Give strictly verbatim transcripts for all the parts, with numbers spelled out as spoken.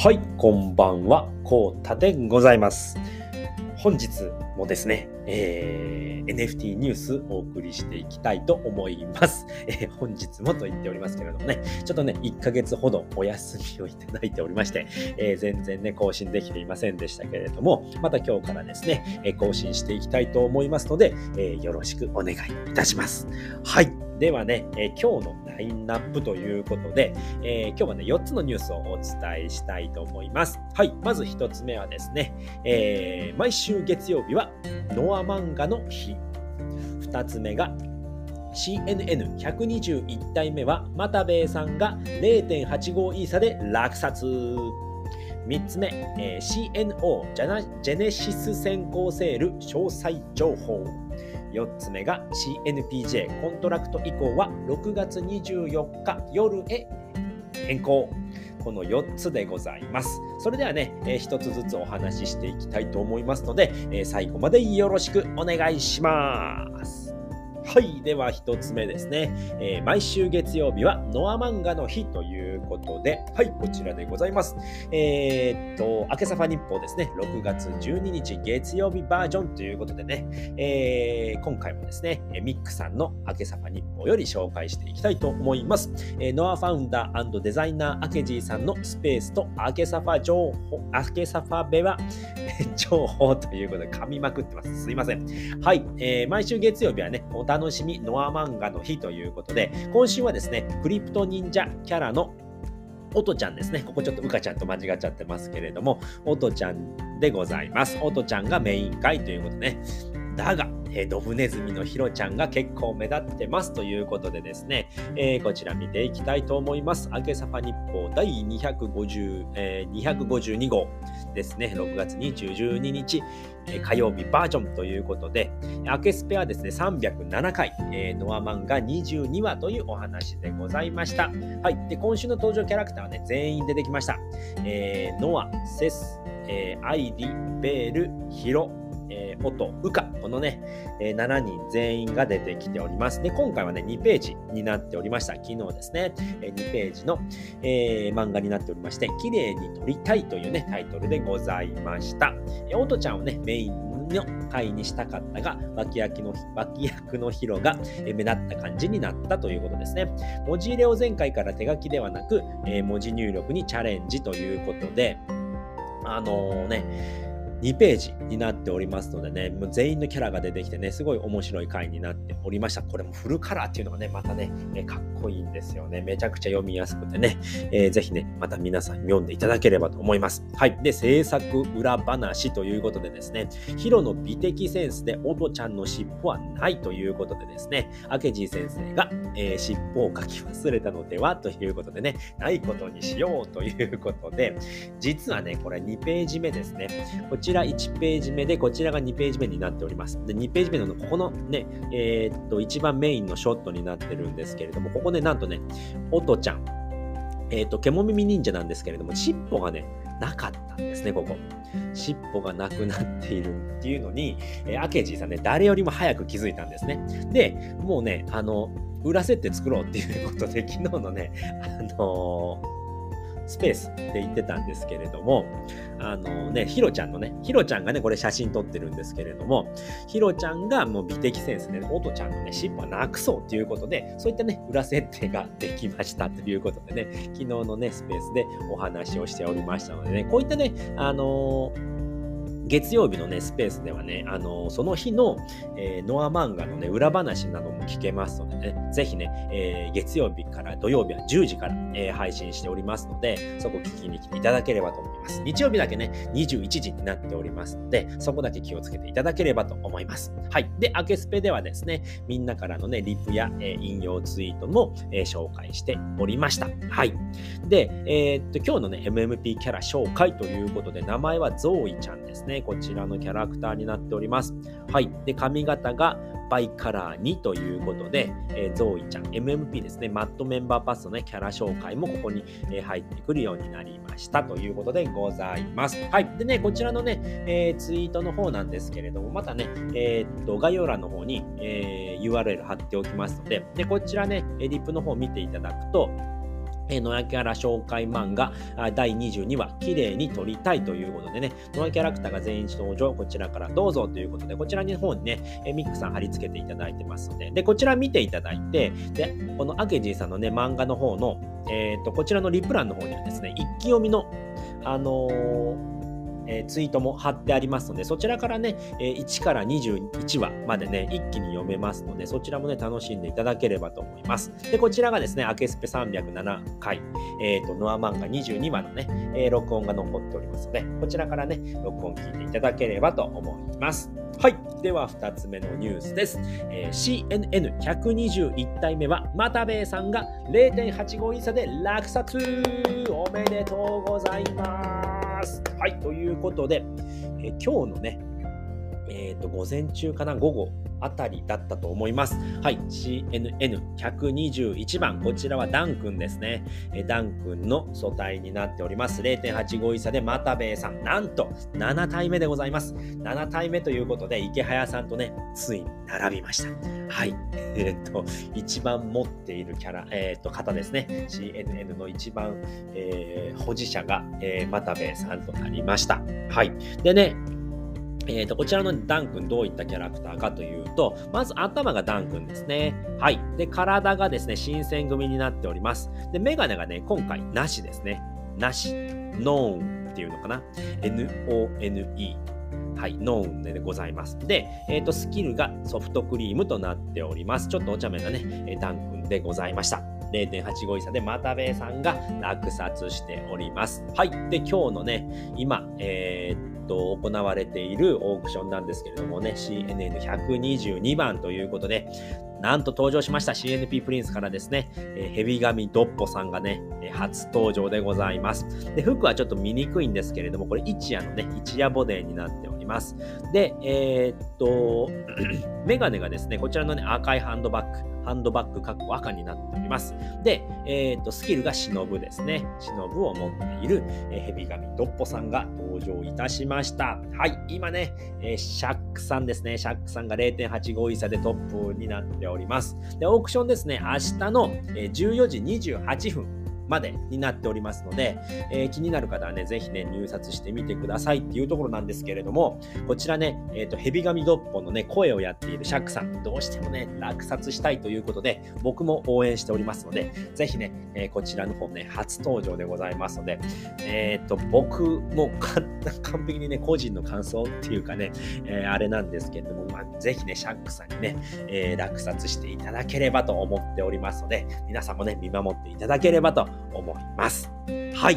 はい、こんばんは、こうたでございます。本日もですね、えー、エヌエフティー ニュースお送りしていきたいと思います。えー、本日もと言っておりますけれどもね、ちょっとねいっかげつほどお休みをいただいておりまして、えー、全然ね更新できていませんでしたけれども、また今日からですね、えー、更新していきたいと思いますので、えー、よろしくお願いいたします。はい、ではね、えー、今日のラインナップということで、えー、今日はねよっつのニュースをお伝えしたいと思います。はい、まずひとつめはですね、えー、毎週月曜日はノア漫画の日。ふたつめが シーエヌエヌひゃくにじゅういち 体目はマタベイさんが ゼロ点八五 イーサで落札。みっつめ、えー、シーエヌオー ジャナジェネシス先行セール詳細情報。よっつめが シーエヌピージェー コントラクト移行はろくがつにじゅうよっか夜へ変更。このよっつでございます。それではね、えー、ひとつずつお話ししていきたいと思いますので、えー、最後までよろしくお願いします。はい、ではひとつめですね、えー、毎週月曜日はノア漫画の日ということで、はい、こちらでございます。えー、っと明けさま日報ですね、ろくがつじゅうににち月曜日バージョンということでね、えー、今回もですねミックさんの明けさま日報より紹介していきたいと思います。えー、ノアファウンダー&デザイナーアケジーさんのスペースと明けさま情報明けさまベは情報ということで噛みまくってます、すいません。はい、えー、毎週月曜日はねお楽楽しみノア漫画の日ということで、今週はですねクリプト忍者キャラのオトちゃんですね、ここちょっとウカちゃんと間違っちゃってますけれども、オトちゃんでございます。オトちゃんがメイン回ということね、だがドブネズミのヒロちゃんが結構目立ってますということでですね、えー、こちら見ていきたいと思います。明けさま日報第にひゃくごじゅう、えー、にひゃくごじゅうに号ですね、ろくがつにじゅうににち、えー、火曜日バージョンということで、明けスペはですねさんびゃくななかい、えー、ノア漫画にじゅうにわというお話でございました。はい、で今週の登場キャラクターはね全員出てきました。えー、ノア、セス、えー、アイリ、ベール、ヒロ、えー、オト、ウカ、このね、えー、しちにん全員が出てきております。で、今回はね、にページになっておりました。昨日ですね、えー、にページの、えー、漫画になっておりまして、綺麗に撮りたいというね、タイトルでございました。えー、オトちゃんをね、メインの回にしたかったが、脇役の、脇役のヒロが目立った感じになったということですね。文字入れを前回から手書きではなく、えー、文字入力にチャレンジということで、あのー、ね、にページになっておりますのでね、もう全員のキャラが出てきてね、すごい面白い回になっておりました。これもフルカラーっていうのがね、またね、えかっこいいんですよね。めちゃくちゃ読みやすくてね、えー、ぜひね、また皆さん読んでいただければと思います。はい。で、制作裏話ということでですね、ヒロの美的センスでオトちゃんの尻尾はないということでですね、アケジー先生が、えー、尻尾を書き忘れたのではということでね、ないことにしようということで、実はね、これにページ目ですね。こちらこちらいちページ目で、こちらがにページ目になっております。で、にページ目のここのね、えー、っと一番メインのショットになってるんですけれども、ここね、なんとねオトちゃん、えー、っとケモ耳忍者なんですけれども、尻尾がねなかったんですね。ここ尻尾がなくなっているっていうのに、えー、アケジーさんね誰よりも早く気づいたんですね。でもうね、あの裏設定作ろうっていうことで、昨日のねあのースペースって言ってたんですけれども、あのね、ヒロちゃんのね、ヒロちゃんがね、これ写真撮ってるんですけれども、ヒロちゃんがもう美的センスで、オトちゃんのね、尻尾はなくそうということで、そういったね、裏設定ができましたということでね、昨日のね、スペースでお話をしておりましたのでね、こういったね、あのー、月曜日のねスペースではね、あのー、その日の、えー、ノア漫画のね裏話なども聞けますのでね、ぜひね、えー、月曜日から土曜日はじゅうじから、えー、配信しておりますので、そこ聞きに来ていただければと思います。日曜日だけねにじゅういちじになっておりますので、そこだけ気をつけていただければと思います。はい、で明けスペではですね、みんなからのねリプや、えー、引用ツイートも、えー、紹介しておりました。はい、で、えー、っと今日のね エムエムピー キャラ紹介ということで、名前はゾウイちゃんですね。こちらのキャラクターになっております。はい。で、髪型がバイカラーにということで、えー、ゾウイちゃん エムエムピー ですね、マットメンバーパスのねキャラ紹介もここに、えー、入ってくるようになりましたということでございます。はい。でね、こちらのね、えー、ツイートの方なんですけれども、またね、えー、っと概要欄の方に、えー、ユーアールエル 貼っておきますので、でこちらねリップの方を見ていただくと、野良キャラ紹介漫画だいにじゅうにわ綺麗に撮りたいということでね、野良キャラクターが全員登場、こちらからどうぞということで、こちらの方にねミックさん貼り付けていただいてますので、でこちら見ていただいて、でこのアケジーさんのね漫画の方の、えー、とこちらのリプ欄の方にはですね一気読みのあのーえー、ツイートも貼ってありますので、そちらからね、えー、いちからにじゅういちわまでね一気に読めますので、そちらもね楽しんでいただければと思います。でこちらがですねアケスペさんびゃくななかい、えー、とノア漫画にじゅうにわのね、えー、録音が残っておりますので、こちらからね録音聞いていただければと思います。はい、ではふたつめのニュースです。えー、シーエヌエヌひゃくにじゅういち 体目はマタベイさんが れいてんはちご インサで落札、おめでとうございます。はい、ということで、えー、今日のね、えーと、午前中かな、午後あたりだったと思います。はい、シーエヌエヌひゃくにじゅういちばん、こちらはダン君ですね。えー、ダン君の素体になっております。れいてんはちご イーサでマタベイさん、なんとななたいめでございます。ななたいめということで、池早さんとね、ついに並びました。はい、えーと、一番持っているキャラ、えーと、方ですね。シーエヌエヌ の一番、えー、保持者が、えー、マタベイさんとなりました。はい。でね、えー、とこちらのダン君どういったキャラクターかというと、まず頭がダン君ですね。はい。で、体がですね、新選組になっております。で、メガネがね、今回、なしですね。なし。ノーンっていうのかな。エヌオーエヌイー。はい、ノーンでございます。で、えー、とスキルがソフトクリームとなっております。ちょっとお茶目なね、ダン君でございました。れいてんはちご イーサでマタベイさんが落札しております。はい。で、今日のね、今、えーと行われているオークションなんですけれどもね、 シーエヌエヌひゃくにじゅうにばんということで、なんと登場しました シーエヌピー プリンスからですね、えー、ヘビ神ドッポさんがね、えー、初登場でございます。で服はちょっと見にくいんですけれども、これ一夜のね一夜ボディになっております。でえー、っとメガネがですね、こちらのね赤いハンドバッグハンドバッグかっこ赤になっております。で、えー、っとスキルが忍ですね。忍を持っている、えー、ヘビ神ドッポさんが登場いたしました。はい、今ね、えー、シャックさんですね。シャックさんが れいてんはちご イーサでトップになっております。でオークションですね、明日のじゅうよじにじゅうはっぷんまでになっておりますので、えー、気になる方はねぜひね入札してみてくださいっていうところなんですけれども、こちらね、えーとヘビ神ドッポのね声をやっているシャックさん、どうしてもね落札したいということで僕も応援しておりますので、ぜひね、えー、こちらの方ね初登場でございますので、えーと僕も完璧にね個人の感想っていうかね、えー、あれなんですけれども、まあ、ぜひねシャックさんにね、えー、落札していただければと思っておりますので、皆さんもね見守っていただければと思います。はい、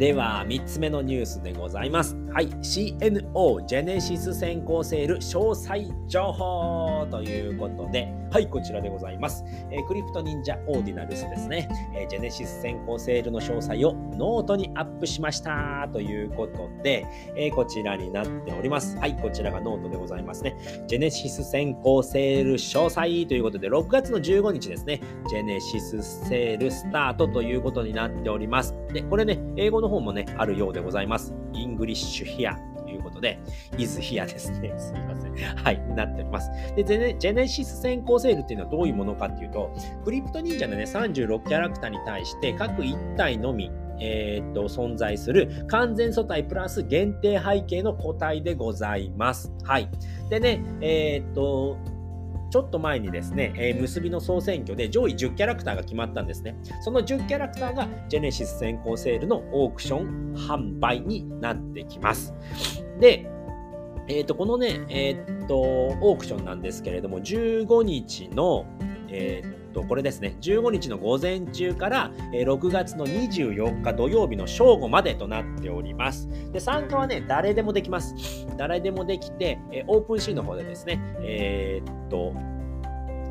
ではみっつめのニュースでございます。はい、 シーエヌオー ジェネシス先行セール詳細情報ということで、はい、こちらでございます。えー、クリプト忍者オーディナルスですね、えー、ジェネシス先行セールの詳細をノートにアップしましたということで、えー、こちらになっております。はい、こちらがノートでございますね。ジェネシス先行セール詳細ということで、ろくがつのじゅうごにちですね、ジェネシスセールスタートということになっております。でこれね、英語の方もねあるようでございます。イングリッシュヒアということで is here ですね、すいません、はい、なっております。でジェネ、ジェネシス先行セールっていうのはどういうものかっていうと、クリプト忍者のねさんじゅうろくキャラクターに対して各いったいのみえー、っと存在する完全素体プラス限定背景の個体でございます。はい、でねえー、っとちょっと前にですね、えー、結びの総選挙で上位じゅっキャラクターが決まったんですね。そのじゅっキャラクターがジェネシス先行セールのオークション販売になってきます。で、えー、とこのね、えー、とオークションなんですけれども、じゅうごにちの、えーとこれですね、じゅうごにちの午前中からろくがつのにじゅうよっか土曜日の正午までとなっております。で参加はね誰でもできます。誰でもできて、オープンシーの方でですね、えー、っと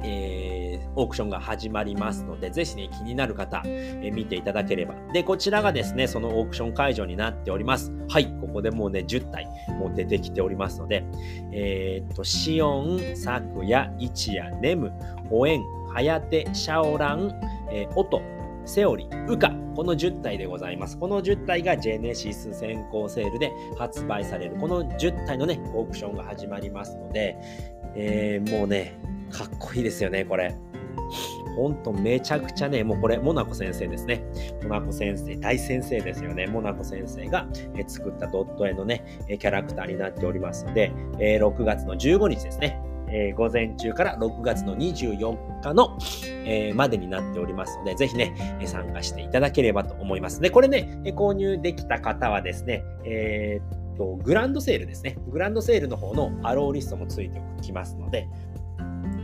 えー、オークションが始まりますので、ぜひね気になる方、えー、見ていただければ。でこちらがですねそのオークション会場になっております。はい、ここでもうねじゅったいもう出てきておりますので、えー、っとシオン、サクヤ、イチヤ、ネム、ホエン、ハヤテ、シャオラン、えー、オト、セオリ、ウカ、このじゅったいでございます。このじゅったいがジェネシス先行セールで発売される、このじゅったいのねオークションが始まりますので、えー、もうねかっこいいですよねこれ。ほんとめちゃくちゃね、もうこれモナコ先生ですね、モナコ先生大先生ですよね。モナコ先生が作ったドット絵のねキャラクターになっておりますので、ろくがつのじゅうごにちですね、えー、午前中からろくがつのにじゅうよっかの、えー、までになっておりますので、ぜひね、参加していただければと思います。で、これね、購入できた方はですね、えー、っと、グランドセールですね。グランドセールの方のアローリストもついてきますので、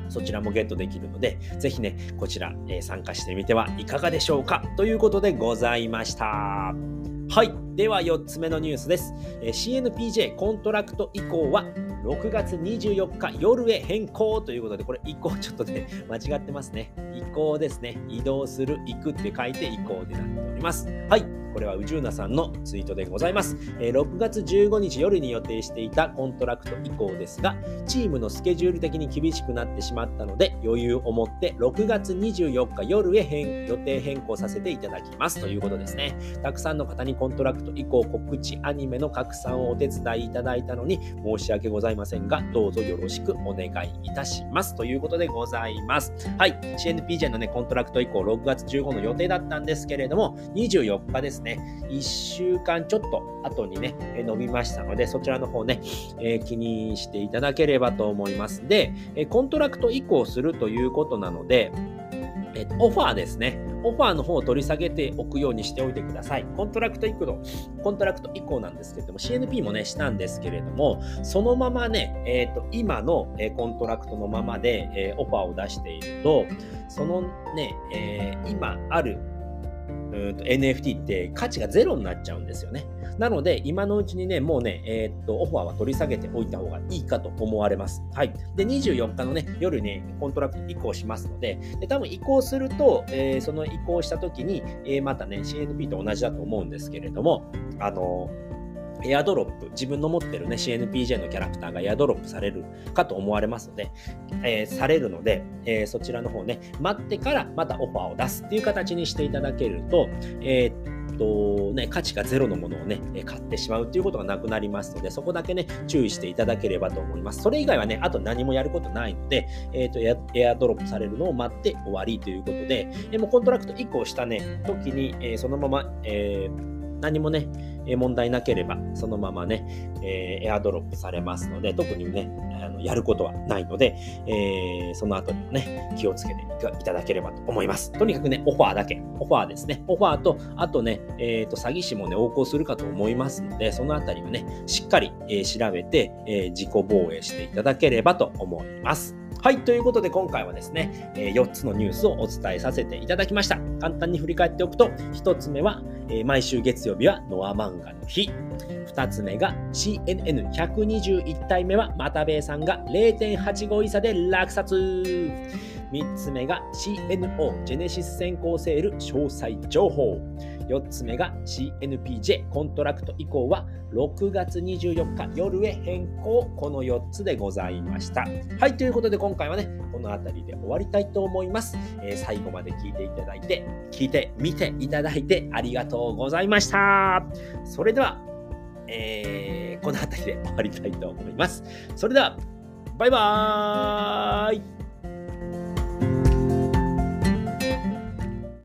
そちらもゲットできるので、ぜひね、こちら、えー、参加してみてはいかがでしょうか。ということでございました。はい。ではよっつめのニュースです。えー、シーエヌピージェー コントラクト移行は、ろくがつにじゅうよっか夜へ変更ということで、これ移行ちょっとね間違ってますね。移行ですね。移動する行くって書いて移行になっております。はい、これは宇宙なさんのツイートでございます。えー、ろくがつじゅうごにち夜に予定していたコントラクト移行ですが、チームのスケジュール的に厳しくなってしまったので、余裕を持ってろくがつにじゅうよっか夜へ変予定変更させていただきますということですね。たくさんの方にコントラクト移行告知アニメの拡散をお手伝いいただいたのに申し訳ございませんませんが、どうぞよろしくお願いいたしますということでございます。はい、シーエヌピージェー のねコントラクト以降ろくがつじゅうごの予定だったんですけれども、にじゅうよっかですね、いっしゅうかんちょっと後にね伸びましたので、そちらの方ね、えー、気にしていただければと思います。で、コントラクト移行するということなので、えっと、オファーですね。オファーの方を取り下げておくようにしておいてください。コントラクト以降、コントラクト以降なんですけれども、シーエヌピー もね、したんですけれども、そのままね、えっと、今のコントラクトのままで、えー、オファーを出していると、そのね、えー、今ある、うんと エヌエフティー って価値がゼロになっちゃうんですよね。なので今のうちにねもうね、えー、っとオファーは取り下げておいた方がいいかと思われます。はい。でにじゅうよっかのね夜に、ね、コントラクト移行しますので、で多分移行すると、えー、その移行した時に、えー、またね シーエヌピー と同じだと思うんですけれども、あのー。エアドロップ、自分の持ってるね シーエヌピージェー のキャラクターがエアドロップされるかと思われますので、えー、されるので、えー、そちらの方ね待ってからまたオファーを出すっていう形にしていただけると、えー、っとね価値がゼロのものをね買ってしまうということがなくなりますので、そこだけね注意していただければと思います。それ以外はねあと何もやることないので、えー、っとエア、エアドロップされるのを待って終わりということで、えー、もうコントラクト移行したね時に、えー、そのまま、えー何もね、問題なければ、そのままね、えー、エアドロップされますので、特にね、あのやることはないので、えー、その後にもね、気をつけていただければと思います。とにかくね、オファーだけ、オファーですね、オファーと、あとね、えーと、詐欺師もね、横行するかと思いますので、そのあたりをね、しっかり、えー、調べて、えー、自己防衛していただければと思います。はい、ということで今回はですね、よっつのニュースをお伝えさせていただきました。簡単に振り返っておくと、ひとつめは毎週月曜日はノア漫画の日、ふたつめが シーエヌエヌひゃくにじゅういち 体目は又兵衛さんが れいてんはちご 以下で落札、みっつめが シーエヌオー ジェネシス先行セール詳細情報、よっつめが シーエヌピージェー コントラクト移行はろくがつにじゅうよっか夜へ変更、このよっつでございました。はい、ということで今回はねこのあたりで終わりたいと思います。えー、最後まで聞いていただいて聞いてみていただいてありがとうございました。それでは、えー、このあたりで終わりたいと思います。それではバイバーイ。